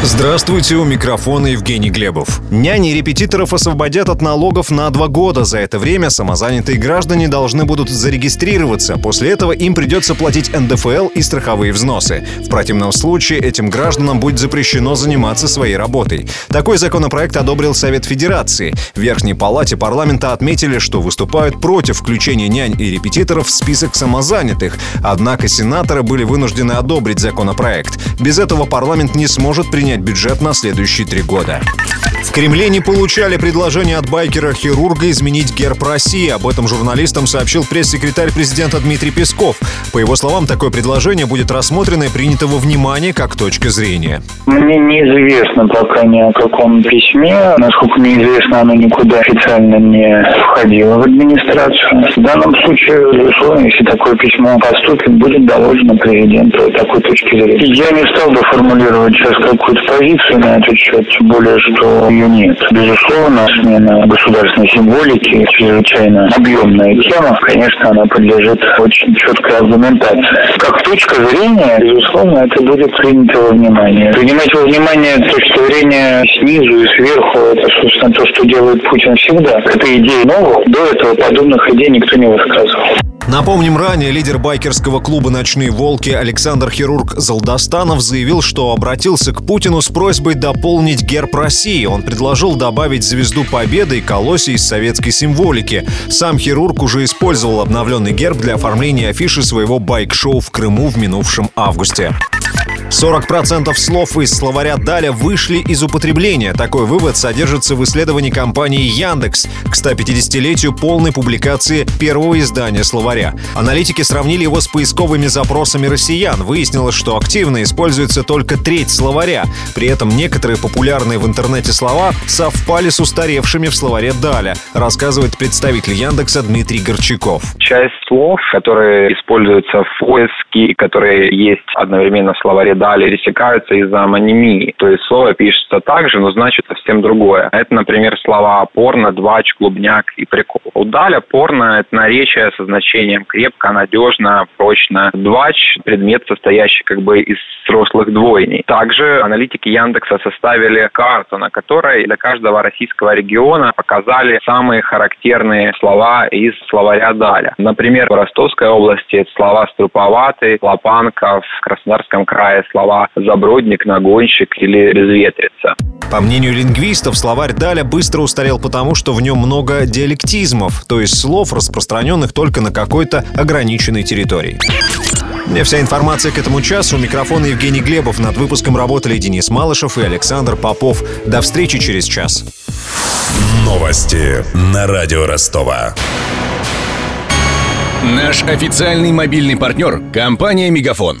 Здравствуйте, у микрофона Евгений Глебов. Няни и репетиторов освободят от налогов на 2 года. За это время самозанятые граждане должны будут зарегистрироваться. После этого им придется платить НДФЛ и страховые взносы. В противном случае этим гражданам будет запрещено заниматься своей работой. Такой законопроект одобрил Совет Федерации. В Верхней Палате парламента отметили, что выступают против включения нянь и репетиторов в список самозанятых. Однако сенаторы были вынуждены одобрить законопроект. Без этого парламент не сможет принять бюджет на следующие 3 года. В Кремле не получали предложение от байкера-хирурга изменить герб России. Об этом журналистам сообщил пресс-секретарь президента Дмитрий Песков. По его словам, такое предложение будет рассмотрено и принято во внимание как точка зрения. Мне неизвестно пока ни о каком письме. Насколько мне известно, оно никуда официально не входило в администрацию. В данном случае, безусловно, если такое письмо поступит, будет доложено президенту такой точки зрения. Я не стал бы формулировать сейчас какую-то позицию на этот счет, тем более, что ее нет. Безусловно, смена государственной символики чрезвычайно объемная тема. Конечно, она подлежит очень четкой аргументации. Как точка зрения, безусловно, это будет принято во внимание. Принимать во внимание точку зрения снизу и сверху, это, собственно, то, что делает Путин всегда. Это идеи новых. До этого подобных идей никто не высказывал. Напомним, ранее лидер байкерского клуба «Ночные волки» Александр-хирург Залдостанов заявил, что обратился к Путину с просьбой дополнить герб России. Он предложил добавить звезду Победы и колосья из советской символики. Сам хирург уже использовал обновленный герб для оформления афиши своего байк-шоу в Крыму в минувшем августе. 40% слов из словаря «Даля» вышли из употребления. Такой вывод содержится в исследовании компании «Яндекс» к 150-летию полной публикации первого издания словаря. Аналитики сравнили его с поисковыми запросами россиян. Выяснилось, что активно используется только 1/3 словаря. При этом некоторые популярные в интернете слова совпали с устаревшими в словаре «Даля», рассказывает представитель «Яндекса» Дмитрий Горчаков. Часть слов, которые используются в поиске, которые есть одновременно в словаре «Даля», пересекаются из-за монимии. То есть слово пишется так же, но значит совсем другое. Это, например, слова «порно», «двач», «клубняк» и «прикол». У «Даля» порно — это наречие со значением «крепко», «надежно», «прочно». «Двач» — предмет, состоящий как бы из взрослых двойней. Также аналитики Яндекса составили карту, на которой для каждого российского региона показали самые характерные слова из словаря «Даля». Например, в Ростовской области это слова «струповатый», «лопанка», в Краснодарском крае слова «забродник», «нагонщик» или «безветрица». По мнению лингвистов, словарь «Даля» быстро устарел потому, что в нем много диалектизмов, то есть слов, распространенных только на какой-то ограниченной территории. Вся информация к этому часу. У микрофона Евгений Глебов. Над выпуском работали Денис Малышев и Александр Попов. До встречи через час. Новости на радио Ростова. Наш официальный мобильный партнер – компания «Мегафон».